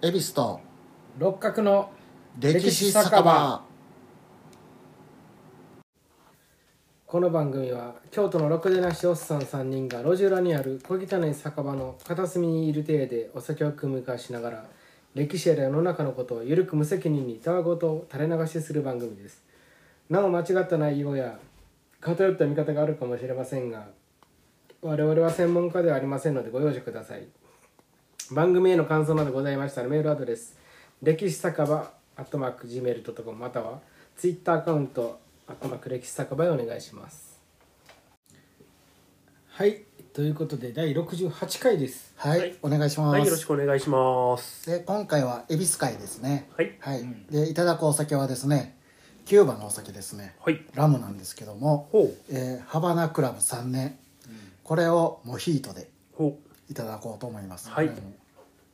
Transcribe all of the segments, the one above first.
恵比寿と六角の歴史酒場。この番組は京都のろくでなしおっさん3人が路地裏にある小汚い酒場の片隅にいる体でお酒を組み交わしながら、歴史や世の中のことをゆるく無責任にたわごとを垂れ流しする番組です。なお間違った内容や偏った見方があるかもしれませんが、我々は専門家ではありませんのでご容赦ください。番組への感想などございましたら、メールアドレス歴史酒場@gmail.com またはツイッターアカウント歴史酒場へお願いします。はい、ということで第68回です。はい、お願いします。はい、よろしくお願いします。で、今回は恵比寿会ですね。はい、はい、でいただくお酒はですね、キューバのお酒ですね。はい、ラムなんですけども、ハバナクラブ3年、これをモヒートでいただこうと思います。はい、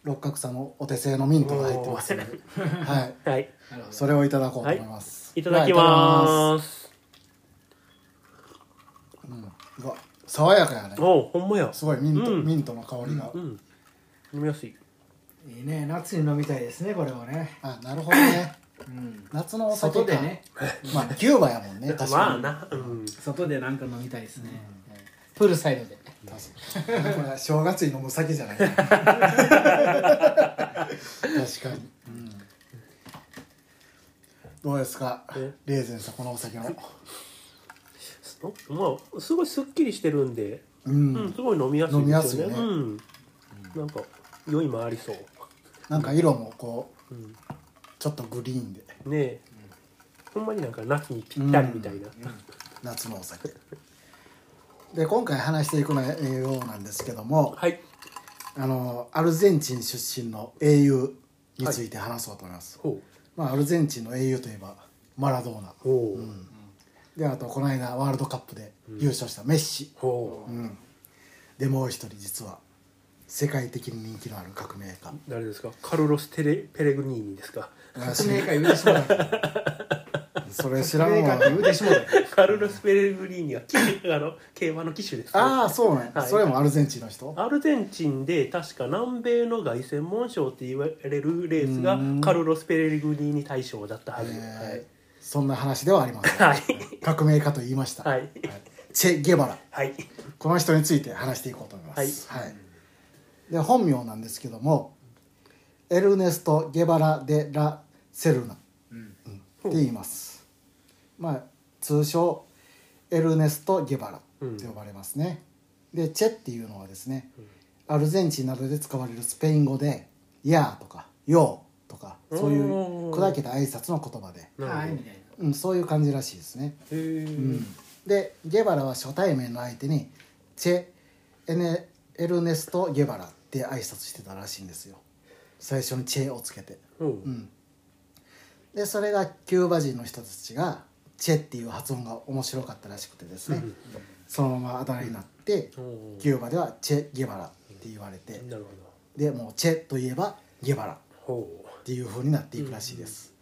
六角さんのお手製のミントが入ってますね。はい、はい、それをいただこうと思います。はい、いただきます。うん、うわ、爽やかやね。お、ほんまや。すごいミントの香りが。飲みやすい。いいね、夏に飲みたいですね、これもね。あ、なるほどね。うん、夏のお酒か。外でね。まあキューバやもんね。確かに。まあな、うん、外でなんか飲みたいですね。うん、プールサイドで。これは正月に飲む酒じゃない。確かに、うん。どうですか、レーゼンさん、このお酒の。まあすごいすっきりしてるんで、すごい飲みやすいですよね。飲みやすいね。なんか良い回りそう。なんか色もこう、ちょっとグリーンで。ね、ほんまになんか夏にぴったりみたいな。夏のお酒。で、今回話していく内容なんですけども、はい、アルゼンチン出身の英雄について話そうと思います。はい、まあ、アルゼンチンの英雄といえばマラドーナ、で、あとこの間ワールドカップで優勝したメッシ、でもう一人実は世界的に人気のある革命家。誰ですか？カルロス・ペレグニーニですか？革命家言うでしょうか。それ知らんわ。カルロス・ペレグリーニは競馬の騎手です。ああ、そうね。それもアルゼンチンの人。アルゼンチンで確か南米の凱旋門賞って言われるレースがカルロス・ペレグリーニ大賞だったはず。そんな話ではありません。革命家と言いました。チェ・ゲバラ。この人について話していこうと思います。で、本名なんですけども、エルネスト・ゲバラ・デ・ラ・セルナって言います。まあ、通称エルネスト・ゲバラと呼ばれますね。で、チェっていうのはですね、アルゼンチンなどで使われるスペイン語でヤーとかヨーとか、そういう砕けた挨拶の言葉で、そういう感じらしいですね。で、ゲバラは初対面の相手にチェ・エルネスト・ゲバラって挨拶してたらしいんですよ。最初にチェをつけて。で、それがキューバ人の人たちがチェっていう発音が面白かったらしくてですね、そのままあだ名になって、キューバではチェ・ゲバラって言われて、で、もうチェといえばゲバラっていう風になっていくらしいです。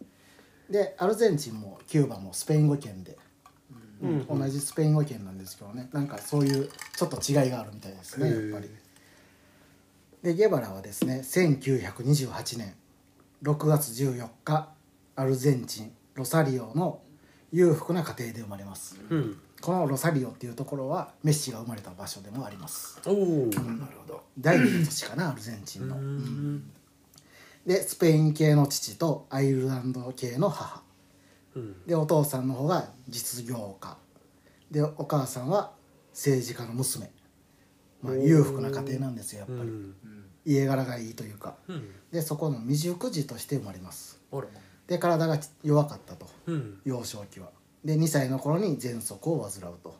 で、アルゼンチンもキューバもスペイン語圏で、同じスペイン語圏なんですけどね、なんかそういうちょっと違いがあるみたいですね、やっぱり。で、ゲバラはですね、1928年6月14日、アルゼンチンロサリオの裕福な家庭で生まれます。このロサリオっていうところはメッシが生まれた場所でもあります。第2の都市かな、アルゼンチンの。で、スペイン系の父とアイルランド系の母。で、お父さんの方が実業家。で、お母さんは政治家の娘。まあ、裕福な家庭なんですよ、やっぱり。家柄がいいというか。で、そこの未熟児として生まれます。で、体が弱かったと、幼少期は。で、2歳の頃に喘息を患うと、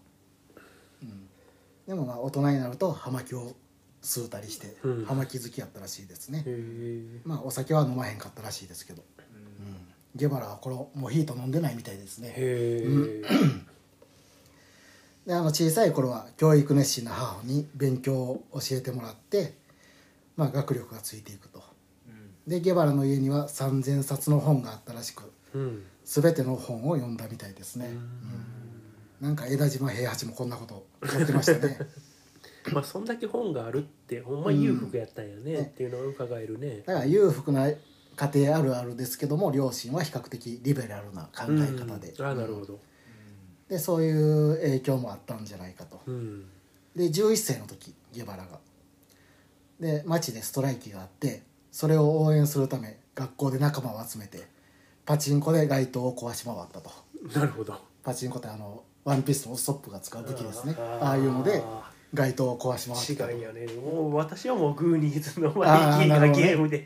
でもまあ大人になると葉巻を吸うたりして、葉巻好きやったらしいですね。まあお酒は飲まへんかったらしいですけど、ゲバラはこれをモヒート飲んでないみたいですね。で、小さい頃は教育熱心な母に勉強を教えてもらって、まあ、学力がついていくと。で、ゲバラの家には 3,000 冊の本があったらしく、全ての本を読んだみたいですね。なんか江田島平八もこんなことやってましたね。まあそんだけ本があるってほんま裕福やったんやねっていうのを伺えるね。だから裕福な家庭あるあるですけども、両親は比較的リベラルな考え方で、あ、なるほど。でそういう影響もあったんじゃないかと。で11歳の時ゲバラがで町でストライキがあって、それを応援するため学校で仲間を集めてパチンコで街灯を壊し回ったと。なるほど。パチンコってあのワンピースのストップが使う武器ですね。ああいうので街灯を壊し回ったと。違いやね。もう私はもうグーニーズの生きがゲームで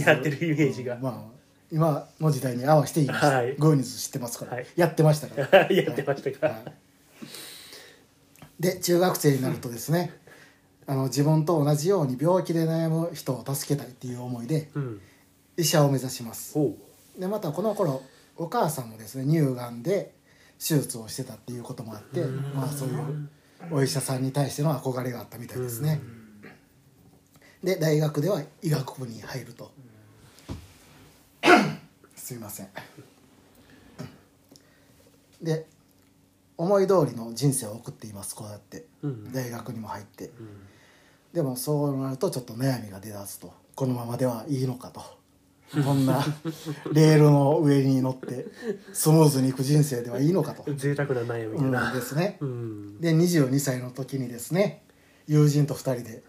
やってるイメージが、まあ今の時代に合わせていいです、はい、グーニーズ知ってますから、はい、やってましたから、やってましたから、はい、で中学生になるとですね、あの自分と同じように病気で悩む人を助けたいっていう思いで、うん、医者を目指します。でまたこの頃お母さんもですね乳がんで手術をしてたっていうこともあって、まあそういうお医者さんに対しての憧れがあったみたいですね。で大学では医学部に入るとすみません。で思い通りの人生を送っています。こうやって大学にも入って、うん、でもそうなるとちょっと悩みが出だすと。このままではいいのかと、こんなレールの上に乗ってスムーズに行く人生ではいいのかと贅沢な悩みだな、うん、ですね、うん、で22歳の時にですね、友人と2人で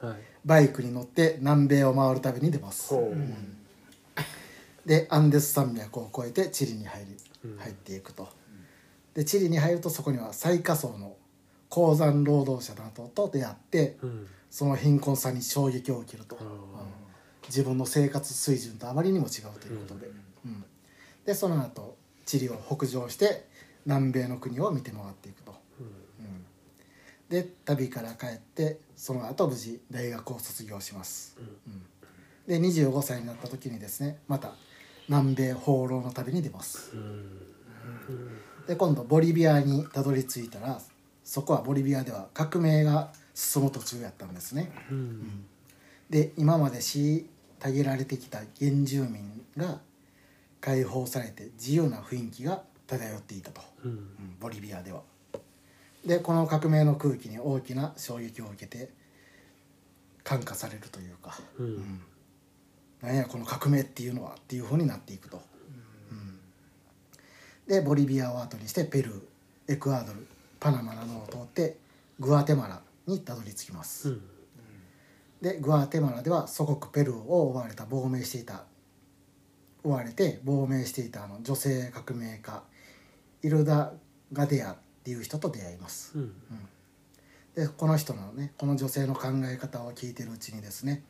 バイクに乗って南米を回る旅に出ます、はい、うん、でアンデス山脈を越えてチリに入っていくと。でチリに入るとそこには最下層の鉱山労働者などと出会って、うん、その貧困さに衝撃を受けると、うん、自分の生活水準とあまりにも違うということで、うんうん、でその後チリを北上して南米の国を見て回っていくと、うんうん、で旅から帰ってその後無事大学を卒業します、うんうん、で25歳になった時にですね、また南米放浪の旅に出ます、うんうん、で今度ボリビアにたどり着いたら、そこはボリビアでは革命が進む途中やったんですね、うんうん、で今まで虐げられてきた原住民が解放されて自由な雰囲気が漂っていたと、うんうん、ボリビアでは。でこの革命の空気に大きな衝撃を受けて感化されるというか、うんうん、何やこの革命っていうのはっていう風になっていくと、でボリビアを後にしてペルー、エクアドル、パナマなどを通ってグアテマラにたどり着きます、うん、でグアテマラでは祖国ペルーを追われて亡命していたあの女性革命家イルダ・ガデアっていう人と出会います、うんうん、でこの人のね、この女性の考え方を聞いてるうちにですね、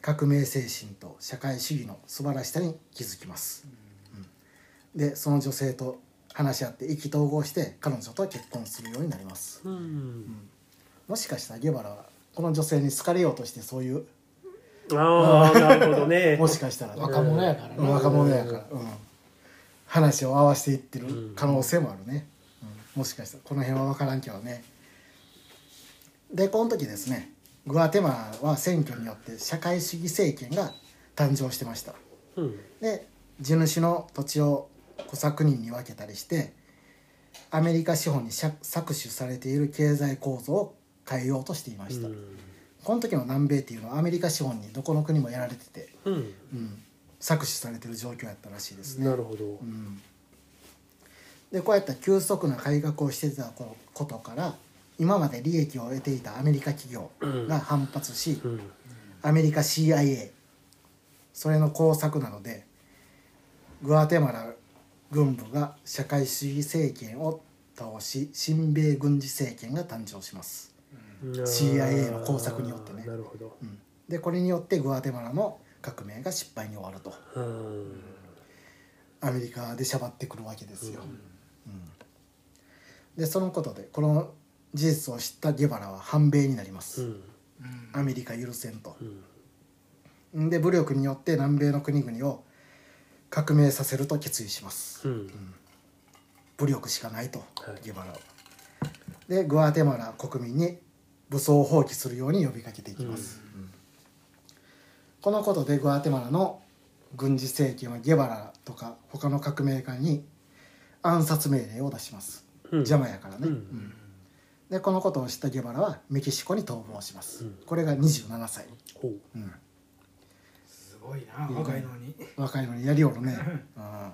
革命精神と社会主義の素晴らしさに気づきます、うんでその女性と話し合って意気投合して彼女と結婚するようになります、うんうん、もしかしたらゲバラはこの女性に好かれようとしてそういう、ああなるほどねもしかしたら、ね、若者やから、ね、若者やから、うん、話を合わせていってる可能性もあるね、うんうん、もしかしたらこの辺は分からんけどね。でこの時ですね、グアテマは選挙によって社会主義政権が誕生してました、うん、で地主の土地を小作人に分けたりしてアメリカ資本に搾取されている経済構造を変えようとしていました、うん、この時の南米っていうのはアメリカ資本にどこの国もやられてて、うんうん、搾取されてる状況やったらしいですね。なるほど、うん、でこうやった急速な改革をしてたことから今まで利益を得ていたアメリカ企業が反発し、うんうん、アメリカ CIA それの工作なのでグアテマラ軍部が社会主義政権を倒し親米軍事政権が誕生します、うん、CIA の工作によってね。なるほど、うん、でこれによってグアテマラの革命が失敗に終わると、うん、アメリカでしゃばってくるわけですよ、うんうん、でそのことでこの事実を知ったゲバラは反米になります、うん、アメリカ許せんと、うん、で武力によって南米の国々を革命させると決意します、うんうん、武力しかないと、はい、ゲバラをでグアテマラ国民に武装を放棄するように呼びかけていきます、うんうん、このことでグアテマラの軍事政権はゲバラとか他の革命家に暗殺命令を出します、うん、邪魔やからね、うんうん、でこのことを知ったゲバラはメキシコに逃亡します、うん、これが27歳、うん、すごいな、若いのにやりおるね、うん、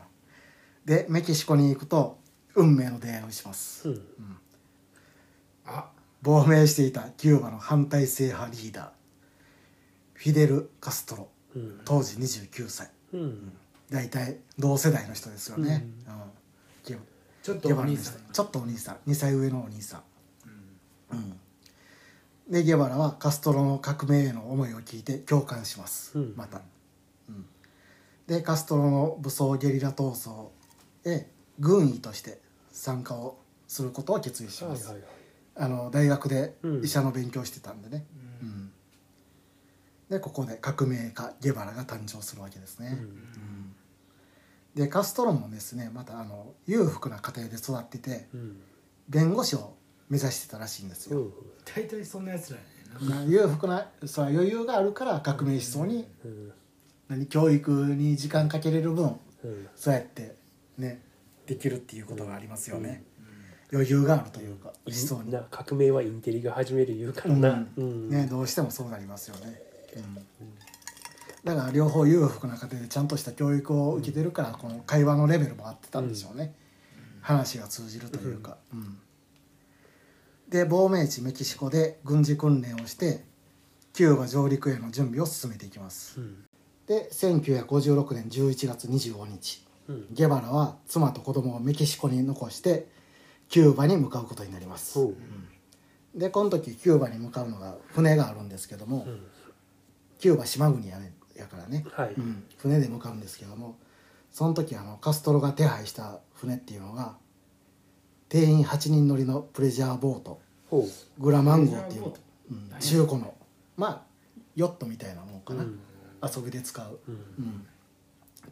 でメキシコに行くと運命の出会いをします、うんうん、あ、亡命していたキューバの反体制派リーダーフィデル・カストロ、うん、当時29歳、うんうん、大体同世代の人ですよね、うんうん、ちょっとお兄さん、2歳上のお兄さん、うんうん、でゲバラはカストロの革命への思いを聞いて共感します、うん、また、うん、でカストロの武装ゲリラ闘争へ軍医として参加をすることを決意します、はいはいはい、あの大学で医者の勉強してたんでね、うんうん、でここで革命家ゲバラが誕生するわけですね、うんうん、でカストロもですね、またあの裕福な家庭で育ってて、うん、弁護士を目指してたらしいんですよ。大体そんなやつらね。裕福な、そう余裕があるから革命思想に、うん、何教育に時間かけれる分、うん、そうやってねできるっていうことがありますよね。うんうん、余裕があるというか、思想にな革命はインテリが始めるいうからな、うんうんね、どうしてもそうなりますよね。うんうん、だから両方裕福な家庭でちゃんとした教育を受けてるから、うん、この会話のレベルも合ってたんでしょうね、うん、話が通じるというか、うんうん、で亡命地メキシコで軍事訓練をしてキューバ上陸への準備を進めていきます、うん、で1956年11月25日、うん、ゲバラは妻と子供をメキシコに残してキューバに向かうことになります、うん、でこの時キューバに向かうのが船があるんですけども、うん、キューバ島国やねやからね、はい、うん、船で向かうんですけども、その時あのカストロが手配した船っていうのが定員8人乗りのプレジャーボートグラマンゴーっていうの、うん、中古のまあヨットみたいなもんかな、うん、遊びで使う、うんうん、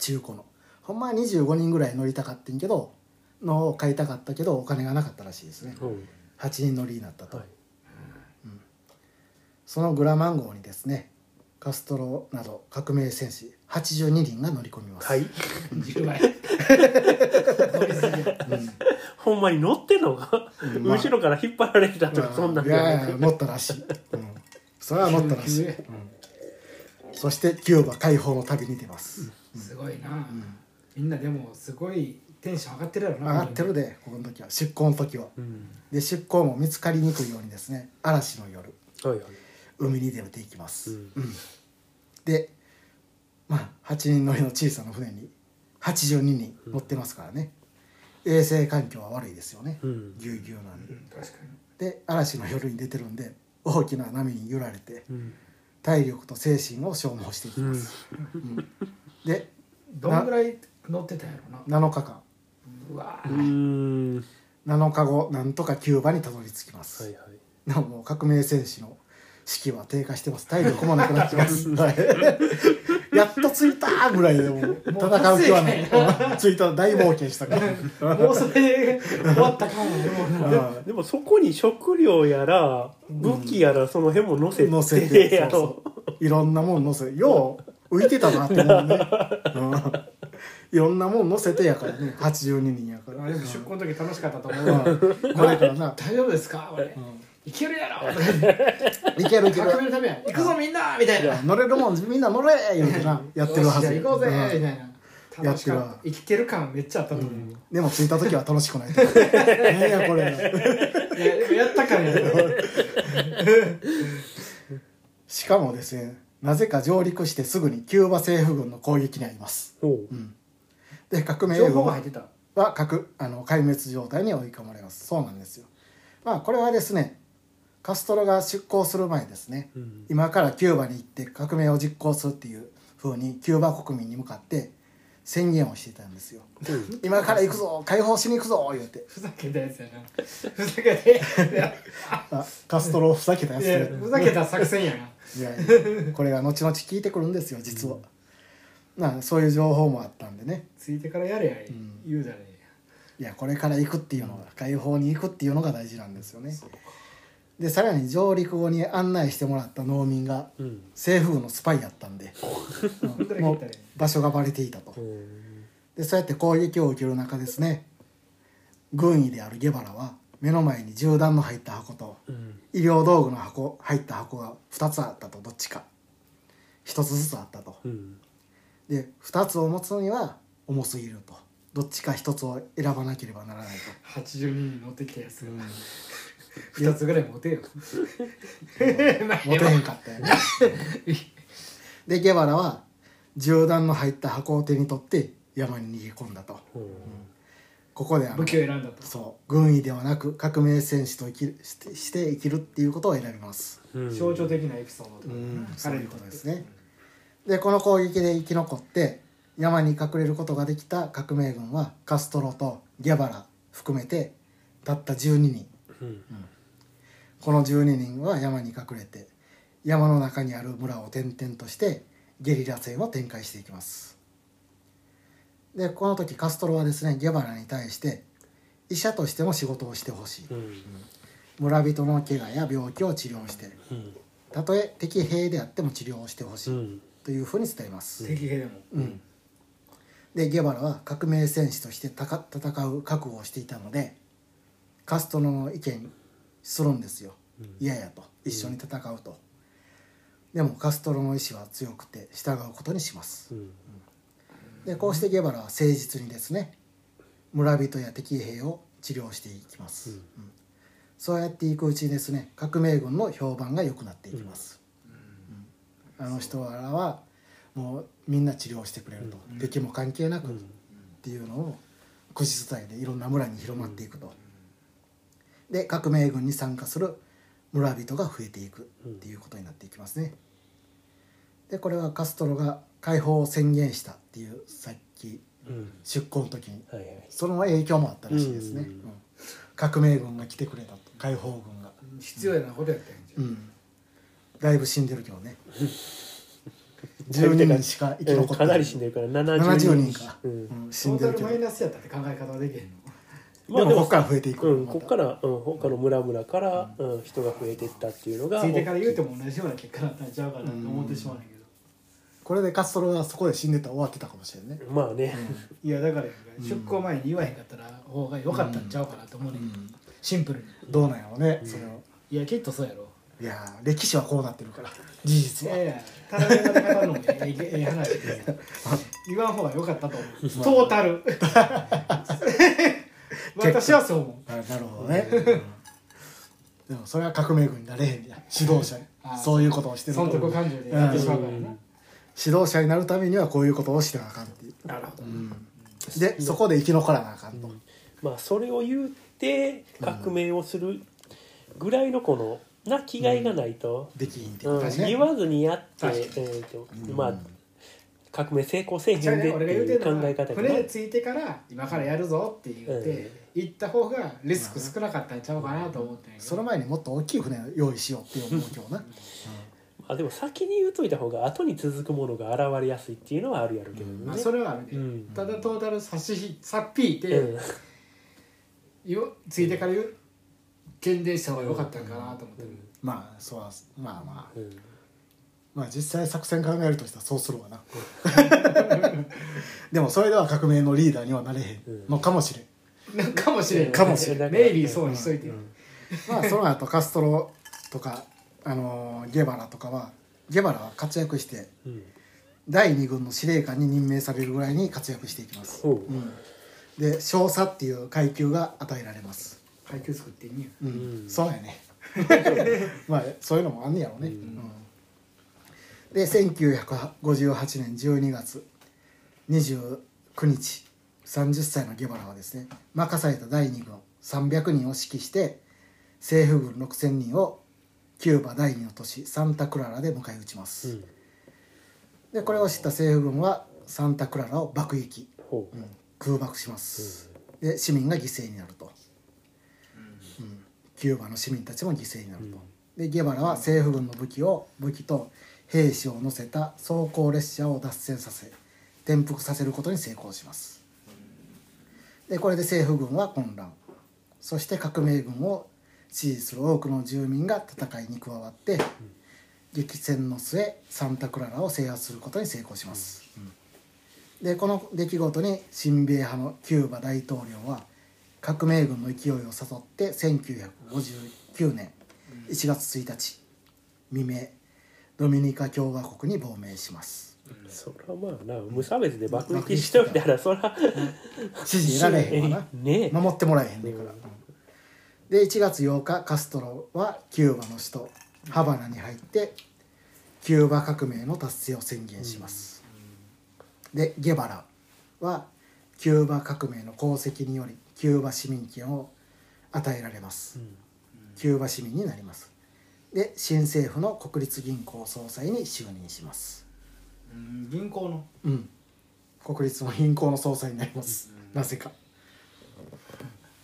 中古のほんまは25人ぐらい乗りたかったんけどのを買いたかったけどお金がなかったらしいですね、うん、8人乗りになったと、はい、うん、そのグラマンゴーにですねカストロなど革命戦士82人が乗り込みます。はい。10倍。乗りすぎや。うん、ほんまに乗ってんのか、うん、まあ、後ろから引っ張られたとか、まあ、そんな。いやいや乗ったらしい。うん、それは乗ったらしい、うん。そしてキューバ解放の旅に出ます。うん、すごいな、うん。みんなでもすごいテンション上がってるやろな。上がってるで、この時は出航の時は、うん。で出航も見つかりにくいようにですね、嵐の夜。はいはい。海に出ていきます、うんうん、で、まあ、8人乗りの小さな船に82人乗ってますからね、うん、衛生環境は悪いですよね、うん、ぎゅうぎゅうなんで、うん、確かに。で嵐の夜に出てるんで大きな波に揺られて、うん、体力と精神を消耗していきます、うんうん、でどんぐらい乗ってたんやろな、7日間。うわ、7日後なんとかキューバにたどり着きます、はいはい、もう革命戦士の士気は低下してます、体力もなくなってますやっと着いたぐらいでもう戦う気はない着いた、大冒険したからもうそれ終わったかもでもそこに食料やら武器やらその辺も乗せて、うん、乗せて、そうそういろんなもん乗せてよう浮いてたなって思うねいろんなもん乗せてやからね、82人やから、でも出航の時楽しかったと思うわこれからな大丈夫ですか俺、うん、いけるやろいけるいける革命のためや行くぞみんなみたいな、乗れるもんみんな乗れ言うてなやってるはず、行こうぜみたいな、楽しかった、生きてる感めっちゃあったと思う、うん、でも着いた時は楽しくない何やこれやった感やしかもですね、なぜか上陸してすぐにキューバ政府軍の攻撃にあります、うん、で革命軍は壊滅状態に追い込まれます。そうなんですよ。まあこれはですねカストロが出航する前ですね、うん、今からキューバに行って革命を実行するっていう風にキューバ国民に向かって宣言をしていたんですよ、うん、今から行くぞ解放しに行くぞ言うてふざけたやつやな、ふざけたやつやカストロをふざけたやつやふざけた作戦やないやいやこれが後々聞いてくるんですよ実は、うん、なそういう情報もあったんでね、ついてからやれや、うん、言うじゃねえ、いやこれから行くっていうのが、解放に行くっていうのが大事なんですよね。でさらに上陸後に案内してもらった農民が政府軍のスパイやったんで、うん、もう場所がバレていたと。でそうやって攻撃を受ける中ですね、軍医であるゲバラは目の前に銃弾の入った箱と、うん、医療道具の箱入った箱が2つあったと、どっちか1つずつあったと、うん、で2つを持つには重すぎると、どっちか1つを選ばなければならないと。82に乗ってきたやつ、うん、2つぐらい持てよ持てへんかったよねでゲバラは銃弾の入った箱を手に取って山に逃げ込んだと、うん、ここで武器を選んだと。そう軍医ではなく革命戦士として生きるっていうことを選びます、うん、象徴的なエピソードとか、うん、そういうことですね、うん、でこの攻撃で生き残って山に隠れることができた革命軍はカストロとゲバラ含めてたった12人、うんうん、この12人は山に隠れて山の中にある村を転々としてゲリラ戦を展開していきます。でこの時カストロはですねゲバラに対して医者としても仕事をしてほしい、うん、村人の怪我や病気を治療して、うん、たとえ敵兵であっても治療をしてほしい、うん、というふうに伝えます。敵兵でも、うん、でゲバラは革命戦士として戦う覚悟をしていたのでカストロの意見するんですよ、うん、いややと一緒に戦うと、うん、でもカストロの意志は強くて従うことにします、うんうん、でこうしてゲバラは誠実にですね村人や敵兵を治療していきます、うんうん、そうやっていくうちにですね革命軍の評判が良くなっていきます、うんうん、あの人らはもうみんな治療してくれると、うん、敵も関係なくっていうのを口伝えでいろんな村に広まっていくと。で革命軍に参加する村人が増えていくっていうことになっていきますね。でこれはカストロが解放を宣言したっていうさっき出航の時に、うんはいはい、その影響もあったらしいですね、うんうん、革命軍が来てくれたと解放軍が、うん、必要やなことやったんじゃん、うん、だいぶ死んでるけどね12人しか生き残ってかなり死んでるから70人か、うん、死んでるけどトータルマイナスやったって考え方はできへんの。まあ、でもここから増えていく、うん、ここから、うん、他の村々から、うんうん、人が増えていったっていうのがついてから言うても同じような結果だったんちゃうかなと思ってしまうんだけど、これでカストロがそこで死んでたら終わってたかもしれないね。まあね、うん、いやだから出航前に言わへんかったら方が良かったんちゃうかなと思うねんけど、うんうん、シンプルにどうなんやろうね、うん、それをいやきっとそうやろ。いや歴史はこうなってるから事実は。いやいやただ言われ方のええ話で言わん方が良かったと思うトータル私はそう思う。なるほどね、うん、でもそれは革命軍になれへんや指導者にそういうことをしてると損得感情でやってしまうからね、うん、指導者になるためにはこういうことをしてなあかんっていう。なるほど、うん、でそこで生き残らなあかんと、うん、まあそれを言って革命をするぐらいのこのな気概がないと、うん、できひんっていうか、ねうん、言わずにやって、うん、まあ革命成功せえへんでっていう考え方が船でついてから今からやるぞって言って行った方がリスク少なかったんちゃうかなと思って、うんうん、その前にもっと大きい船を用意しようって思うけどな、うん、まあでも先に言うといた方が後に続くものが現れやすいっていうのはあるやろけどね、うんまあ、それはあるね、うん、ただトータルさっぴいて、うん、ついてから検定した方が良かったんかなと思ってる、うんうん、まあそうはまあまあ、うんまあ実際作戦考えるとしたらそうするわなでもそれでは革命のリーダーにはなれへんのかもしれん、うん、かもしれんかもしれんメイビーそうにしといて、うんうん、まあその後カストロとか、ゲバラとかはゲバラは活躍して、うん、第2軍の司令官に任命されるぐらいに活躍していきます、うんうん、で少佐っていう階級が与えられます。階級作ってんねや、うんうん、そうやねまあそういうのもあんねやろね、うんうんで1958年12月29日30歳のゲバラはですね任された第2軍300人を指揮して政府軍6000人をキューバ第2の都市サンタクララで迎え撃ちます、うん、でこれを知った政府軍はサンタクララを爆撃、うん、空爆します、うん、で市民が犠牲になると、うんうん、キューバの市民たちも犠牲になると、うん、でゲバラは政府軍の武器と兵士を乗せた装甲列車を脱線させ転覆させることに成功します。でこれで政府軍は混乱、そして革命軍を支持する多くの住民が戦いに加わって、うん、激戦の末サンタクララを制圧することに成功します、うん、でこの出来事に親米派のキューバ大統領は革命軍の勢いを誘って1959年1月1日未明ドミニカ共和国に亡命します、うん、そらまあな無差別で爆撃しといたらそら指示いられへんわな、ね、守ってもらえへんねんから、うん、で1月8日カストロはキューバの首都ハバナに入ってキューバ革命の達成を宣言します、うん、でゲバラはキューバ革命の功績によりキューバ市民権を与えられます、うんうん、キューバ市民になります。で新政府の国立銀行総裁に就任します。うん銀行のうん国立の銀行の総裁になります、うん、なぜか、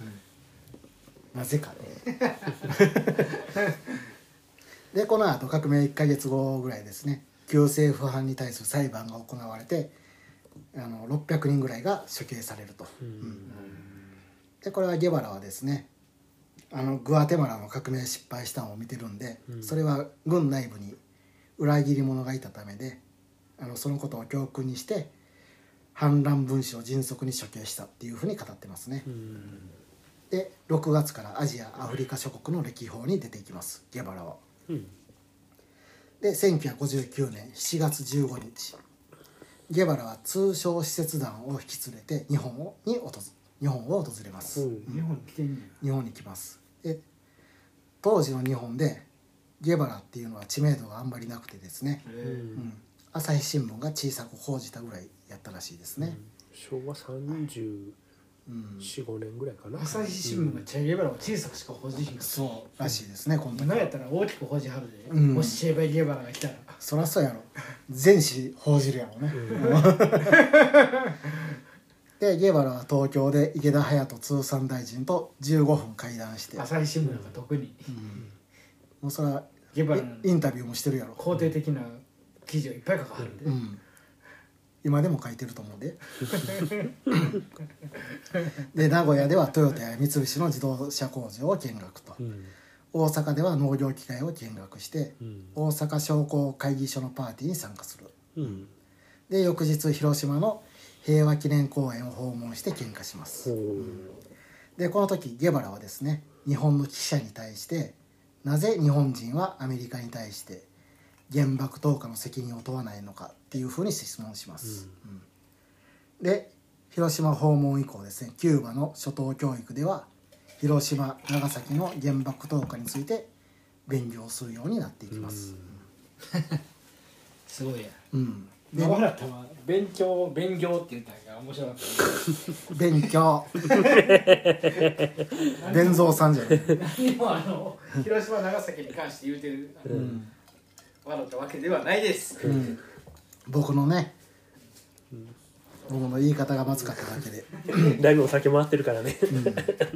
うん、なぜかねでこの後革命1ヶ月後ぐらいですね旧政府犯に対する裁判が行われて600人ぐらいが処刑されると、うんうん、でこれはゲバラはですねグアテマラの革命失敗したのを見てるんで、うん、それは軍内部に裏切り者がいたためでそのことを教訓にして反乱分子を迅速に処刑したっていうふうに語ってますね、うん、で6月からアジアアフリカ諸国の歴訪に出ていきますゲバラは、うん、で1959年7月15日ゲバラは通商使節団を引き連れて日本を訪れます、うん、日本に来ます。で当時の日本でゲバラっていうのは知名度があんまりなくてですね、うん、朝日新聞が小さく報じたぐらいやったらしいですね、うん、昭和34、5年ぐらいかな朝日新聞がゲバラを小さくしか報じひんかった、そうらしいですね、うん、今やったら大きく報じはるで、うん、もしシェーバイゲバラが来たらそらそうやろ全紙報じるやろね、うんでゲバラは東京で池田隼人通産大臣と15分会談して朝日新聞なんか特に、うんうん、もうそれはゲバラインタビューもしてるやろ肯定的な記事をいっぱい書かはるんで、うん、今でも書いてると思うんでで名古屋ではトヨタや三菱の自動車工場を見学と、うん、大阪では農業機械を見学して、うん、大阪商工会議所のパーティーに参加する、うん、で翌日広島の平和記念公園を訪問して喧嘩します、うん、でこの時ゲバラはですね日本の記者に対してなぜ日本人はアメリカに対して原爆投下の責任を問わないのかっていうふうに質問します、うんうん、で広島訪問以降ですねキューバの初等教育では広島長崎の原爆投下について勉強するようになっていきます、うん、すごいや、うんでもらったは勉強って言ったんが面白かった勉強伝蔵さんじゃない何も広島長崎に関して言うてる笑ったわけではないです、うん、僕の言い方がまずかっただけでだいぶお酒回ってるからね、うん、で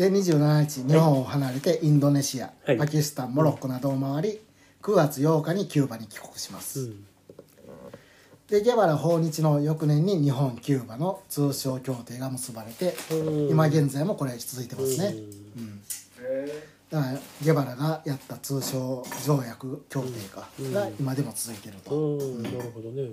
27日日本を離れてインドネシア、はい、パキスタンモロッコなどを回り9月8日にキューバに帰国します、うんでゲバラ訪日の翌年に日本キューバの通商協定が結ばれて今現在もこれ続いてますね、うん、だからゲバラがやった通商条約協定かが今でも続いてると、うん、なるほどね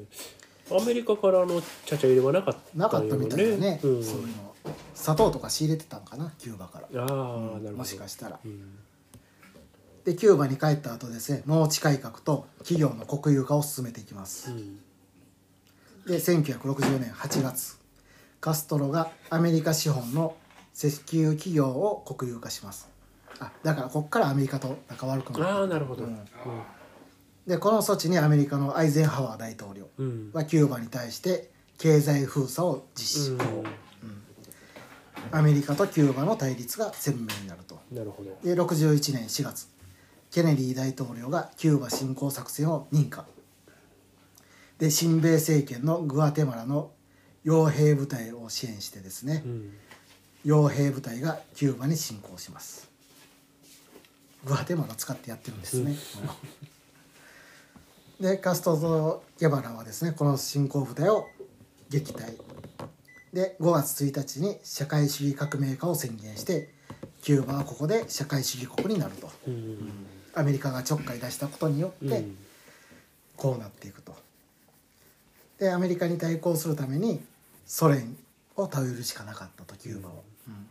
アメリカからのチャチャ入れはなかったよ、ね、なかったみたいだね、うん、そういうの砂糖とか仕入れてたのかなキューバからあ、うん、なるほどもしかしたら、うん、でキューバに帰った後ですね農地改革と企業の国有化を進めていきます、うんで1960年8月カストロがアメリカ資本の石油企業を国有化します。あだからこっからアメリカと仲悪くなる。ああなるほど、うん、でこの措置にアメリカのアイゼンハワー大統領はキューバに対して経済封鎖を実施、うんうん、アメリカとキューバの対立が鮮明になると。なるほどで61年4月ケネディ大統領がキューバ侵攻作戦を認可で親米政権のグアテマラの傭兵部隊を支援してですね、うん、傭兵部隊がキューバに侵攻します。グアテマラ使ってやってるんですね、うん、でカストロとゲバラはですねこの侵攻部隊を撃退で5月1日に社会主義革命家を宣言してキューバはここで社会主義国になると、うん、アメリカがちょっかい出したことによってこうなっていくと。でアメリカに対抗するためにソ連を頼るしかなかったと、キューバを、うん、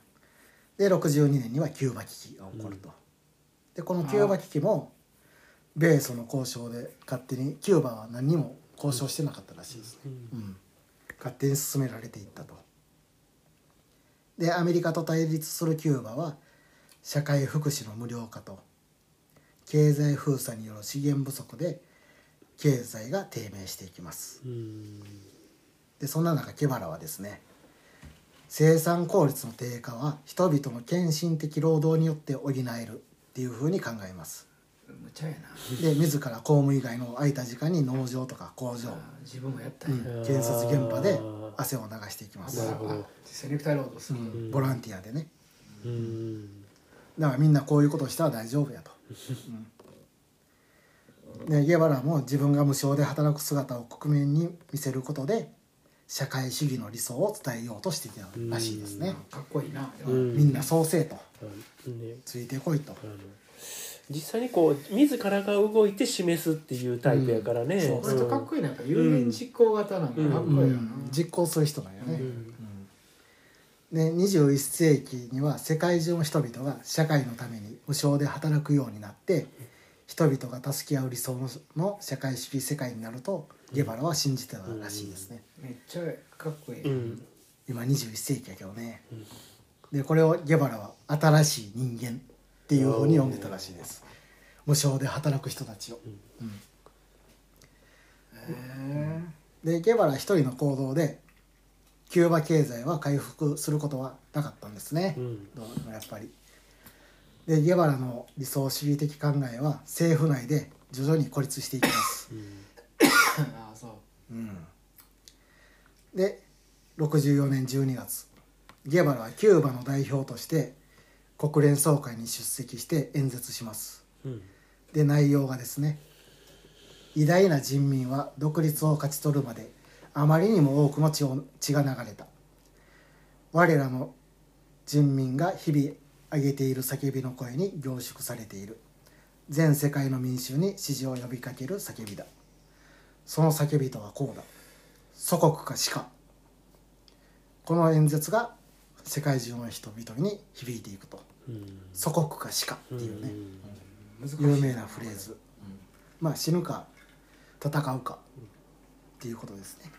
で62年にはキューバ危機が起こると、うん、でこのキューバ危機も米ソの交渉で勝手にキューバは何も交渉してなかったらしいですね、うんうん、勝手に進められていったと。でアメリカと対立するキューバは社会福祉の無料化と経済封鎖による資源不足で経済が低迷していきます。うん、でそんな中ケバラはですね、生産効率の低下は人々の献身的労働によって補えるっていうふうに考えます。むちゃやな。で自ら公務以外の空いた時間に農場とか工場、自分もやった、うん、建設現場で汗を流していきます。セレクター労働する、うん、ボランティアでね、うん、だからみんなこういうことをしたら大丈夫やと、うん、でゲバラも自分が無償で働く姿を国民に見せることで社会主義の理想を伝えようとしていたらしいですね。かっこいいな、うん、みんなそうせえと、うん、ついてこいと、うん、実際にこう自らが動いて示すっていうタイプやからね、うん、そうするとかっこいいな、有言実行型なんかかっこいいな、うんうん、実行する人なんよね、うんうん、で21世紀には世界中の人々が社会のために無償で働くようになって人々が助け合う理想の社会主義世界になるとゲバラは信じてたらしいですね、うん、めっちゃかっこいい、うん、今21世紀やけどね、うん、でこれをゲバラは新しい人間っていう風に読んでたらしいです。無償で働く人たちを、うんうん、でゲバラ一人の行動でキューバ経済は回復することはなかったんですね、うん、どうもやっぱり。でゲバラの理想主義的考えは政府内で徐々に孤立していきます、うんああそううん、で64年12月ゲバラはキューバの代表として国連総会に出席して演説します、うん、で内容がですね、偉大な人民は独立を勝ち取るまであまりにも多くの血が流れた、我らの人民が日々上げている叫びの声に凝縮されている、全世界の民衆に支持を呼びかける叫びだ、その叫びとはこうだ、祖国か死か。この演説が世界中の人々に響いていくと、うん、祖国か死かっていうね、うん、有名なフレーズ、うん、まあ死ぬか戦うかっていうことですね。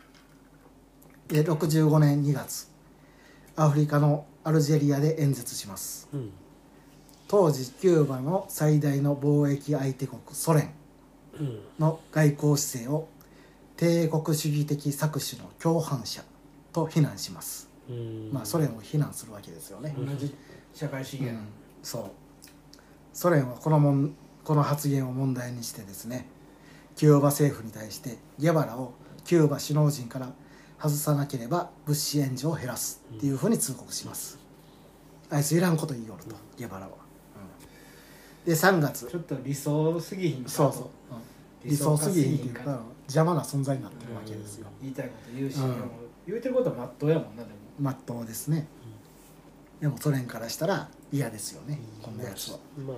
で65年2月アフリカのアルジェリアで演説します、うん、当時キューバの最大の貿易相手国ソ連の外交姿勢を帝国主義的搾取の共犯者と非難します。まあ、ソ連を非難するわけですよね、同じ社会主義や、うん、そう。ソ連はこの発言を問題にしてですね、キューバ政府に対してゲバラをキューバ首脳陣から外さなければ物資援助を減らすっていうふうに通告します、うん、あいついらんこと言いよると、うん、ゲバラは、うん、で3月、ちょっと理想すぎひんか、そうそう、うん、理想すぎひんっていうか邪魔な存在になってるわけですよ、うん、言いたいこと言うし、うん、言うてることはまっとうやもんな。でもまっとうですね、うん、でもソ連からしたら嫌ですよね、うん、こんなやつは、まあ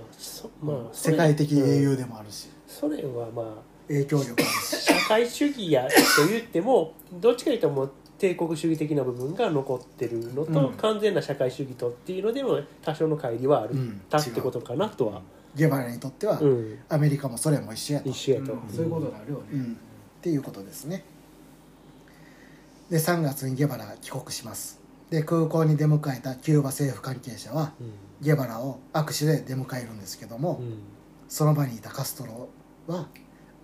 まあ、世界的英雄でもあるし、ソ連はまあ影響力あるし社会主義やと言ってもどっちかというともう帝国主義的な部分が残ってるのと、うん、完全な社会主義とっていうのでも多少の乖離はある、うん、たってことかなとは、うん、ゲバラにとっては、うん、アメリカもソ連も一緒やと、うん、そういうことになるよね、うん、っていうことですね。で3月にゲバラが帰国します。で空港に出迎えたキューバ政府関係者は、うん、ゲバラを握手で出迎えるんですけども、うん、その場にいたカストロは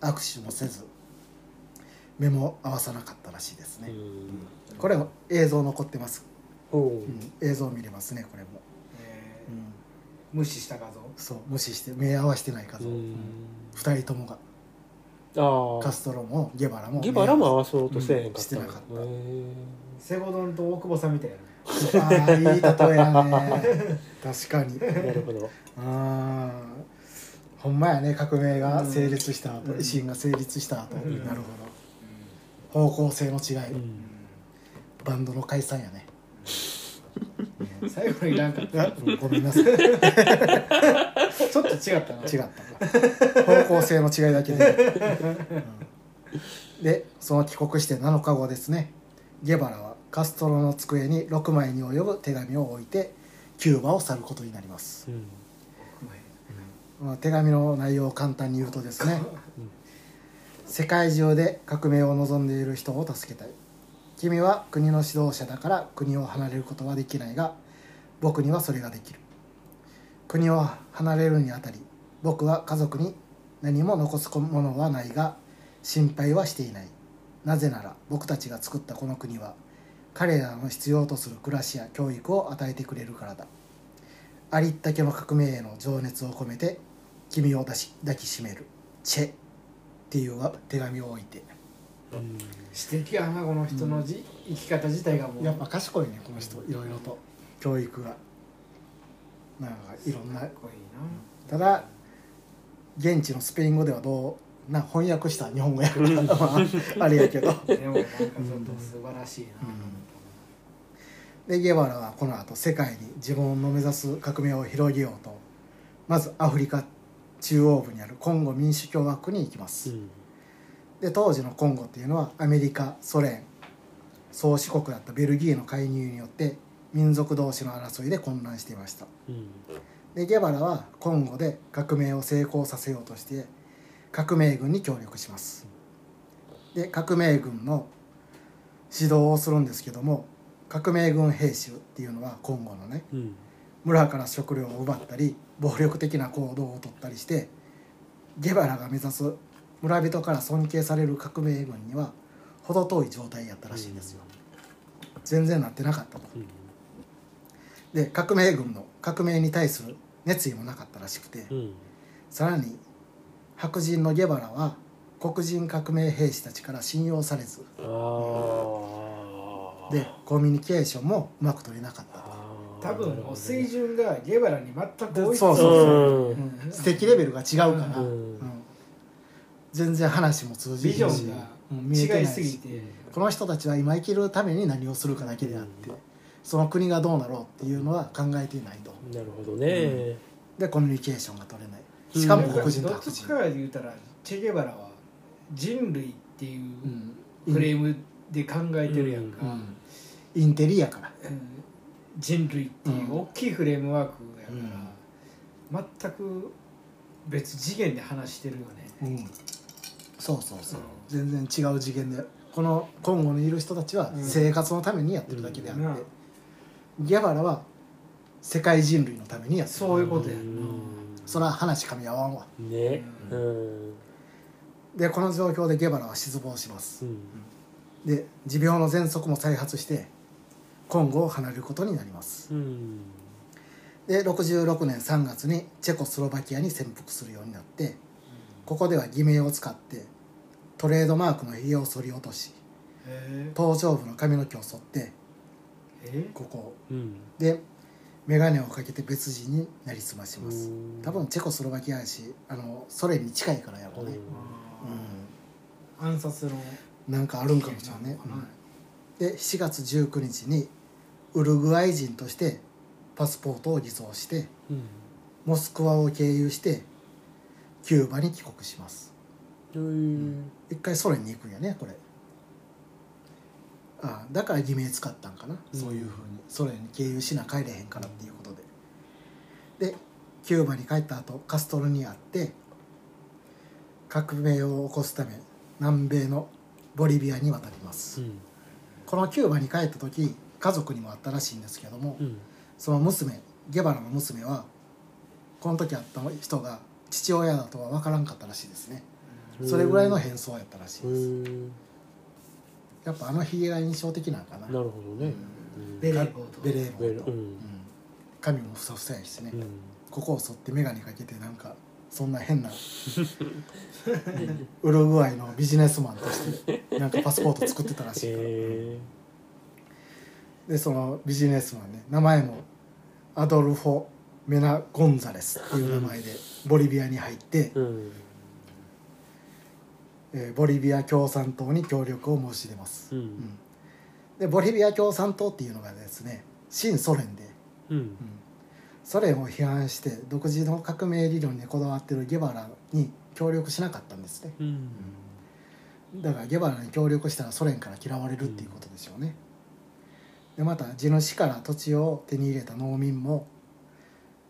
握手もせず目も合わさなかったらしいですね、うん、これも映像残ってます、うん、映像見れますね、これも、うん、無視した画像、そう無視して目合わせてない画像、うん、2人ともが、あカストロもゲバラも合わそうとせえへんかった、うん、してなかった。セゴドンと大久保さんみたいな、あいい例えやね確かに、なるほど、あほんまやね、革命が成立した後、維新が成立した後、うん、なるほど、うん、方向性の違い、うん、バンドの解散やね、うん、最後になんかごめんなさいちょっと違ったな方向性の違いだけで、うん、でその帰国して7日後ですね、ゲバラはカストロの机に6枚に及ぶ手紙を置いてキューバを去ることになります、うんうん、手紙の内容を簡単に言うとですね、うん、世界中で革命を望んでいる人を助けたい。君は国の指導者だから国を離れることはできないが、僕にはそれができる。国を離れるにあたり、僕は家族に何も残すものはないが心配はしていない。なぜなら僕たちが作ったこの国は彼らの必要とする暮らしや教育を与えてくれるからだ。ありったけの革命への情熱を込めて君を抱きしめるチェっていう手紙を置いて、うん、指摘がこの人の生き方自体がもうやっぱ賢いねこの人、いろいろと教育がなんかいろんな、ただ現地のスペイン語ではどうな翻訳した日本語やからあれやけどでもなんかちょっと素晴らしいな、うんうん、でゲバラはこの後世界に自分の目指す革命を広げようとまずアフリカ中央部にあるコンゴ民主共和国に行きます、うん、で当時のコンゴっていうのはアメリカ、ソ連、宗主国だったベルギーの介入によって民族同士の争いで混乱していました、うん、でゲバラはコンゴで革命を成功させようとして革命軍に協力します。で革命軍の指導をするんですけども、革命軍兵士っていうのはコンゴのね、うん、村から食料を奪ったり暴力的な行動をとったりして、ゲバラが目指す村人から尊敬される革命軍には程遠い状態やったらしいんですよ、うん、全然なってなかったと、うんで革命軍の革命に対する熱意もなかったらしくて、うん、さらに白人のゲバラは黒人革命兵士たちから信用されず、あ、でコミュニケーションもうまく取れなかったと。多分お水準がゲバラに全く追いつかない、そう素敵レベルが違うから、うん、全然話も通じないし、ビジョンが違いすぎて、この人たちは今生きるために何をするかだけであって、うん、その国がどうなろうっていうのは考えていないと。なるほどね、うん、でコミュニケーションが取れない、しかも黒人と白人、どっちかで言うたらチェゲバラは人類っていうフレームで考えてるやんか、うんうん、インテリやから、うん、人類っていう大きいフレームワークやから、うん、全く別次元で話してるよね、うん、そうそうそう、うん、全然違う次元でこの今後にいる人たちは生活のためにやってるだけであって、うんうん、ゲバラは世界人類のためにやってる、そういうことや、うん、そら話噛み合わんわね、うん、でこの状況でゲバラは失望します、うん、で持病の喘息も再発してコンゴを離れることになります、うん、で66年3月にチェコスロバキアに潜伏するようになって、ここでは偽名を使ってトレードマークのひげを剃り落とし、頭頂部の髪の毛を剃ってここ、うん、でメガネをかけて別人になりすまします。多分チェコスロバキアやしソ連に近いからやろうね、うん、暗殺のなんかあるんかもしれないね、うん、で4月19日にウルグアイ人としてパスポートを偽造して、うん、モスクワを経由してキューバに帰国します、うん、一回ソ連に行くんやねこれ。ああだから偽名使ったんかな、うん、そういう風にソ連に経由しな帰れへんからっていうことで、でキューバに帰った後カストロに会って革命を起こすため南米のボリビアに渡ります、うん、このキューバに帰った時家族にも会ったらしいんですけども、うん、その娘ゲバラの娘はこの時会った人が父親だとは分からんかったらしいですね、それぐらいの変装やったらしいです。やっぱヒゲが印象的なんかな。なるほどね、うん、ベレー帽とベレー帽と、うん、髪もふさふさやしね、うん、ここを剃って眼鏡かけてなんかそんな変なウルグアイのビジネスマンとしてなんかパスポート作ってたらしいから、でそのビジネスマンね、名前もアドルフォ・メナ・ゴンザレスっていう名前でボリビアに入って、うん、ボリビア共産党に協力を申し出ます、うんうん、でボリビア共産党っていうのがですね新ソ連で、うんうん、ソ連を批判して独自の革命理論にこだわってるゲバラに協力しなかったんですね、うんうん、だからゲバラに協力したらソ連から嫌われるっていうことでしょうね、でまた地主から土地を手に入れた農民も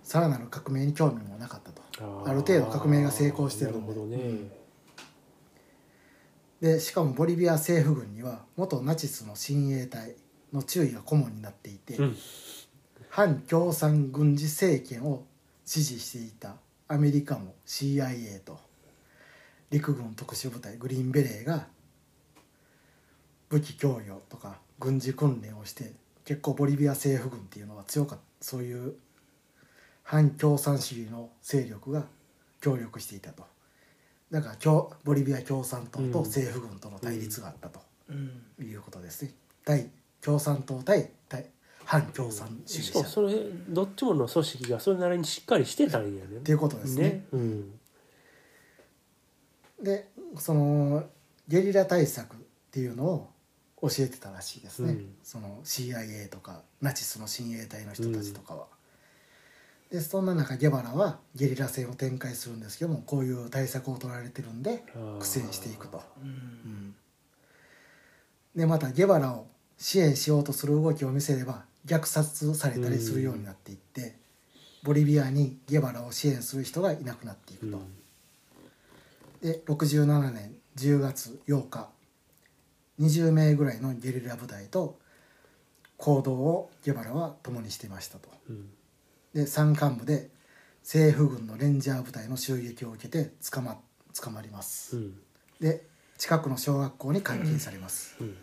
さらなる革命に興味もなかったと。 ある程度革命が成功してるので、なるほどね。でしかもボリビア政府軍には元ナチスの親衛隊の注意が顧問になっていて、うん、反共産軍事政権を支持していたアメリカも CIA と陸軍特殊部隊グリーンベレーが武器供与とか軍事訓練をして、結構ボリビア政府軍っていうのは強かった、そういう反共産主義の勢力が協力していたと。だからボリビア共産党と政府軍との対立があったということですね。対共産党対反共産主義者、それどっちもの組織がそれなりにしっかりしてたんやねっていうことです ね、うん、でそのゲリラ対策っていうのを教えてたらしいですね、うん、その CIA とかナチスの親衛隊の人たちとかは、うんでそんな中ゲバラはゲリラ戦を展開するんですけども、こういう対策を取られてるんで苦戦していくと、うん、でまたゲバラを支援しようとする動きを見せれば虐殺されたりするようになっていって、うん、ボリビアにゲバラを支援する人がいなくなっていくと、うん、で67年10月8日20名ぐらいのゲリラ部隊と行動をゲバラは共にしていましたと、うん、で山間部で政府軍のレンジャー部隊の襲撃を受けて捕まります、うん、で近くの小学校に監禁されます、うん、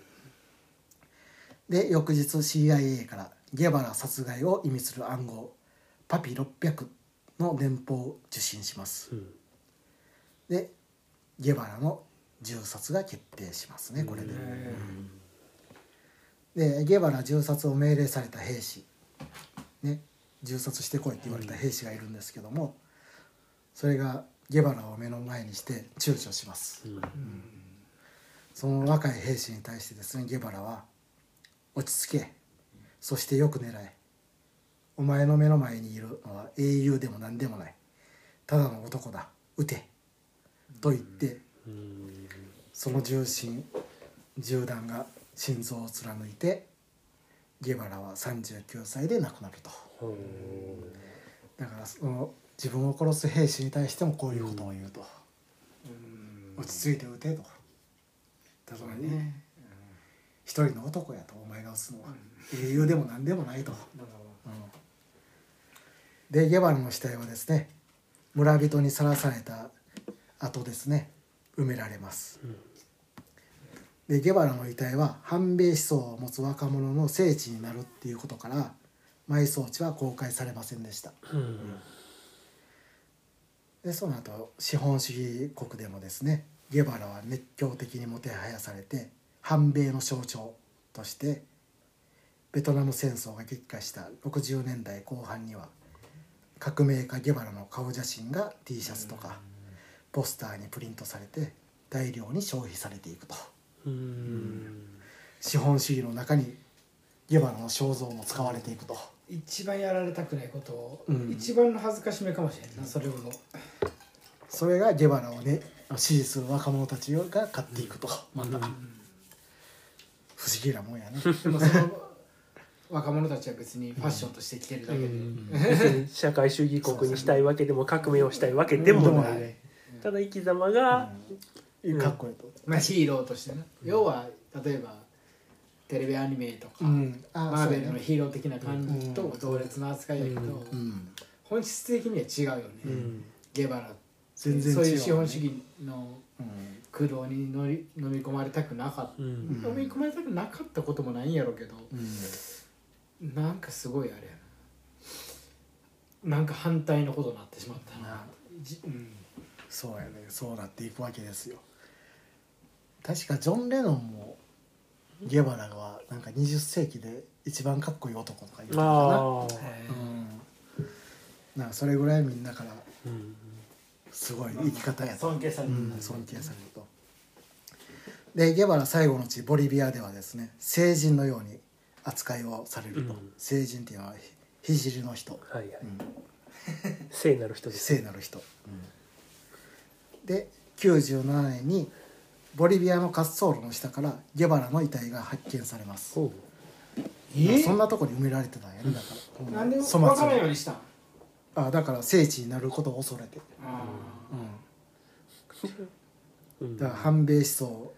で翌日 CIA からゲバラ殺害を意味する暗号パピ600の電報を受信します、うん、でゲバラの銃殺が決定しますね、これで、うん、でゲバラ銃殺を命令された兵士ね、銃殺してこいって言われた兵士がいるんですけども、うん、それがゲバラを目の前にして躊躇します、うんうん、その若い兵士に対してですね、ゲバラは落ち着け、そしてよく狙え、お前の目の前にいるのは英雄でも何でもない、ただの男だ、撃てと言って、うん、その銃弾が心臓を貫いてゲバラは39歳で亡くなると。だからその自分を殺す兵士に対してもこういうことを言うと、うん、落ち着いて撃てと、だからね、うん、一人の男やとお前が撃つのは、うん、英雄でも何でもないと、うん、でゲバラの死体はですね村人にさらされた後ですね埋められます、うん、でゲバラの遺体は反米思想を持つ若者の聖地になるっていうことから埋葬地は公開されませんでした、うん、でその後資本主義国でもですねゲバラは熱狂的にもてはやされて反米の象徴としてベトナム戦争が激化した60年代後半には革命家ゲバラの顔写真が T シャツとかポスターにプリントされて大量に消費されていくと、うん、資本主義の中にゲバラの肖像も使われていくと。一番やられたくないことを、うん、一番の恥ずかしめかもしれないな、それほど。それがゲバラをね支持する若者たちが買っていくと、うん、また、うん、不思議なもんやね。でもその若者たちは別にファッションとして着てるだけで、うん、別に社会主義国にしたいわけでも革命をしたいわけでもない、うん、ただ生き様が、うん、かっこいいと、まあ、ヒーローとしてね、うん、要は例えばテレビアニメとか、うん、マーベルのヒーロー的な感じと同列の扱いだけど、うんうん、本質的には違うよね、うん、ゲバラ全然違う、ね、そういう資本主義の苦労に飲み込まれたくなかった、うん、飲み込まれたくなかったこともないんやろうけど、うん、なんかすごいあれやな、なんか反対のことになってしまったな、うん、そうやね、そうなっていくわけですよ。確かジョン・レノンもゲバラはなんか20世紀で一番かっこいい男とか言ってたかな、なんかそれぐらいみんなからすごい生き方やと、うん、尊敬される、うん、尊敬されると。でゲバラ最後の地ボリビアではですね成人のように扱いをされると、うん、成人っていうのはひじりの人、はいはい、うん、聖なる人です、ね、聖なる人、うん、で97年にボリビアの滑走路の下からゲバラの遺体が発見されます。そんなとこに埋められてたんやね。だからなんで分からないようにしたん。あ、だから聖地になることを恐れて、うんうん、だから反米思想を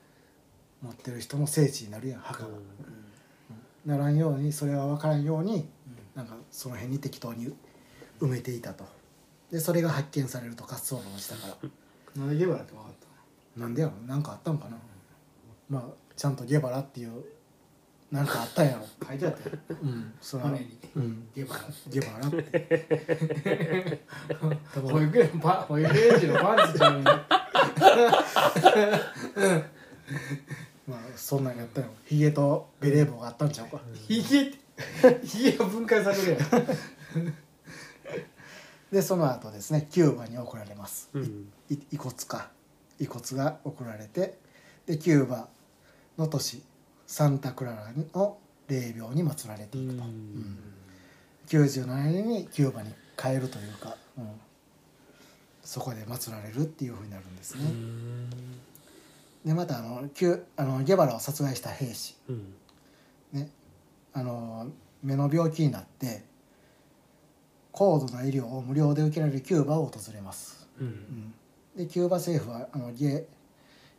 持ってる人も聖地になるやん、墓が、うん、ならんように、それは分からんように、うん、なんかその辺に適当に埋めていたと。でそれが発見されると滑走路をしたから。なんでゲバラって分かった？なんでやろ、なんかあったんかな、うん、まあちゃんとゲバラっていうなんかあったんやろ書いてあったよ、うん、それは、うん、ゲバラゲバラって保育園児のパンツちゃうねまあそんなんやったよ。ヒゲとベレー帽があったんちゃうか、うん、ヒゲを分解されるやんでその後ですね、キューバに送られます、うん、遺骨が送られて、でキューバの都市サンタクララの霊廟に祀られていくと、うんうん、97年にキューバに帰るというか、うん、そこで祀られるっていうふうになるんですね。うんでまたゲバラを殺害した兵士、うんね、目の病気になって高度な医療を無料で受けられるキューバを訪れます、うんうん、でキューバ政府は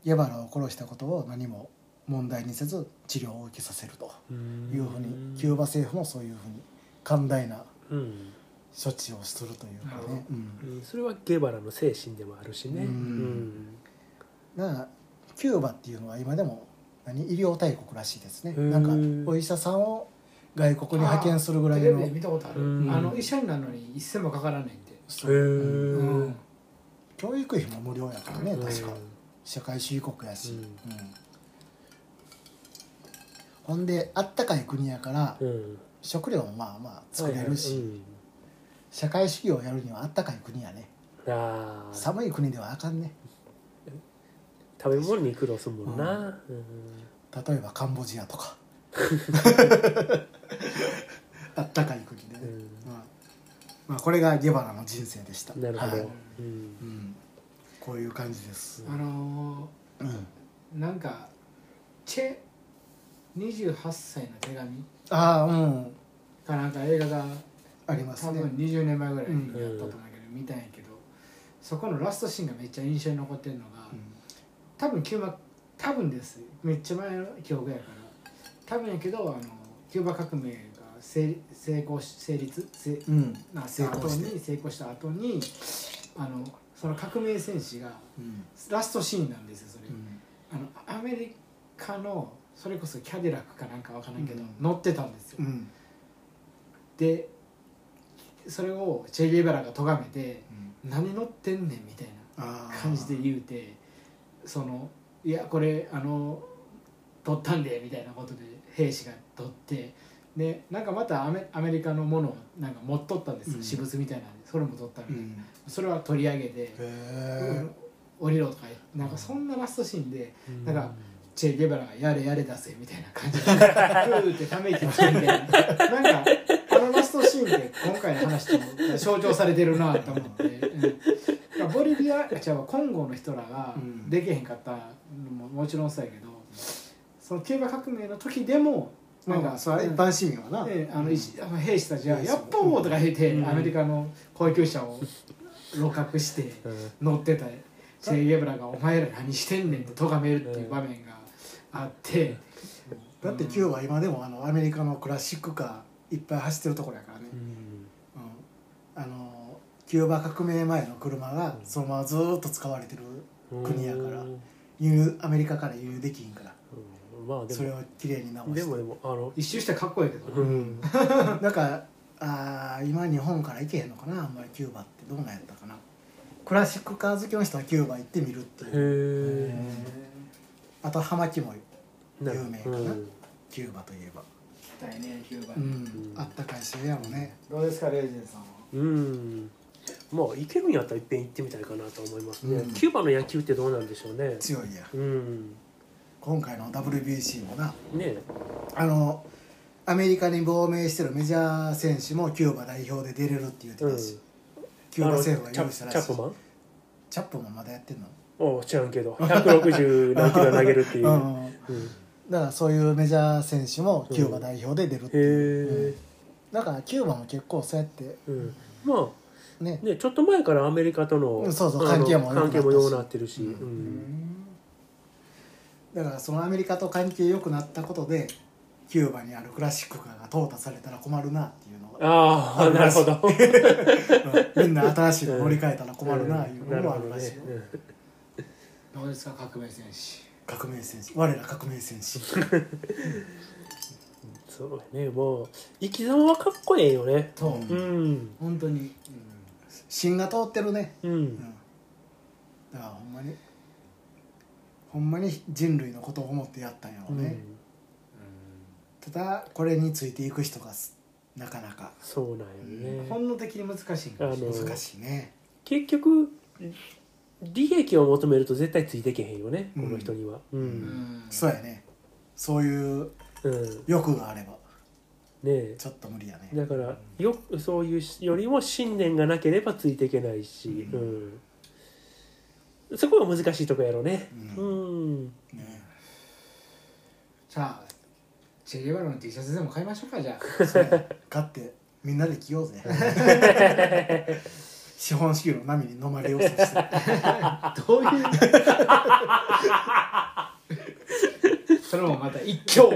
ゲバラを殺したことを何も問題にせず治療を受けさせるというふうに、キューバ政府もそういうふうに寛大な処置をするというかね、うんうん、それはゲバラの精神でもあるしね、うんうん、だからキューバっていうのは今でも医療大国らしいですね。なんかお医者さんを外国に派遣するぐらいの、テレビで見たことある、うん、医者になるのに1000もかからないんで、へえ、うん、教育費も無料やからね、確か社会主義国やし、うんうん、ほんであったかい国やから、うん、食料もまあまあ作れるし、はいはいうん、社会主義をやるにはあったかい国やね。あ寒い国ではあかんね。食べ物に苦労するもんな、うんうん、例えばカンボジアとかあったかい国でね、うんまあ、これがゲバラの人生でした。なるほど、はいうんうん、こういう感じです。うん、なんかチェ28歳の手紙、あ、うん、かなんか映画がありますね。多分20年前ぐらいにやったと思うけど、うん、見たんやけど、そこのラストシーンがめっちゃ印象に残ってるのが、うん、多分ですめっちゃ前の記憶やから多分やけど、キューバ革命が成功した後にその革命戦士が、うん、ラストシーンなんですよそれ、うん、アメリカのそれこそキャデラックかなんかわからんけど、うん、乗ってたんですよ、うん、でそれをチェ・ゲバラが咎めて、うん、何乗ってんねんみたいな感じで言うて、そのいやこれ取ったんでみたいなことで兵士が取って、でなんかまたアメリカのものをなんか持っとったんですよ、うん、私物みたいな、それも取ったみたいな、うん、それは取り上げて、うん、降りろとかなんかそんなラストシーンで、うん、なんかチェ・ゲバラがやれやれ出せみたいな感じでふーってため息をしてみたいななんかラストシーンで今回の話と象徴されてるなと思って、うん、ボリビアじゃあコンゴの人らができへんかったのももちろんそうやけど、そのキューバ革命の時でもなんかそれ一般市民はな、兵士たちはやっぱ王とか言って、うん、アメリカの高級車を露獲して乗ってたチェ・ゲバラがお前ら何してんねんって咎めるっていう場面があって、だってキューバは今でもアメリカのクラシックカーいっぱい走ってるところやからね、うんうん、キューバ革命前の車がそのままずっと使われてる国やから、アメリカから輸入できひんから、まあ、それを綺麗に直して、でも一周してかっこいいけど、うん、なんか今日本から行けへんのかな、あんまりキューバってどんなんやったかな。クラシックカー好きの人はキューバ行ってみるっていう。へえ、あとハマキも有名かな、うん、キューバといえば行きたいね、キューバ、うん、あったかい渋谷もね。どうですかレイジンさんは。うんまあ行けるんやったらいっぺん行ってみたいかなと思いますね、うん、キューバの野球ってどうなんでしょうね。強いや、うん、今回の WBC もな、ね、アメリカに亡命してるメジャー選手もキューバ代表で出れるって言ってたし、うんキューバ政府が用意したらしい。チャップマンまだやってんの？おう知らんけど160何キロ投げるっていう、うんうん、だからそういうメジャー選手もキューバ代表で出るっていう、うん、だからキューバも結構そうやって、うん、まあ、ね、ちょっと前からアメリカとの関係も良くなってるし、うんうん、だからそのアメリカと関係良くなったことでキューバにあるクラシックカーが淘汰されたら困るなっていうのがあるらしい。あー、なるほど。みんな新しいの乗り換えたら困るなっていうのもあるらしい。どうですか革命戦士。革命戦士。我ら革命戦士。そうやね、もう生き様はかっこいいよね。そう。うん。本当に、うん、芯が通ってるね。うん。うん、だからほんまに人類のことを思ってやったんやろうね。うんただこれについていく人がなかなかそうなんよね、うん、本能的に難しいかもしれない。難しいね。結局利益を求めると絶対ついてけへんよね、うん、この人には、うんうん、そうやね。そういう欲があれば、うん、ねえちょっと無理やね。だからよそういうよりも信念がなければついていけないし、うんうん、そこは難しいとこやろね、うんうん、ね。じゃあチェゲバラの T シャツでも買いましょうか。じゃあそれ買ってみんなで着ようぜ。資本主義の波に飲まれようとしてどういうそれもまた一興。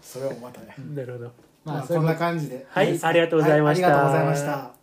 それもまたね。なるほど。まあこんな感じで、はい、ありがとうございました。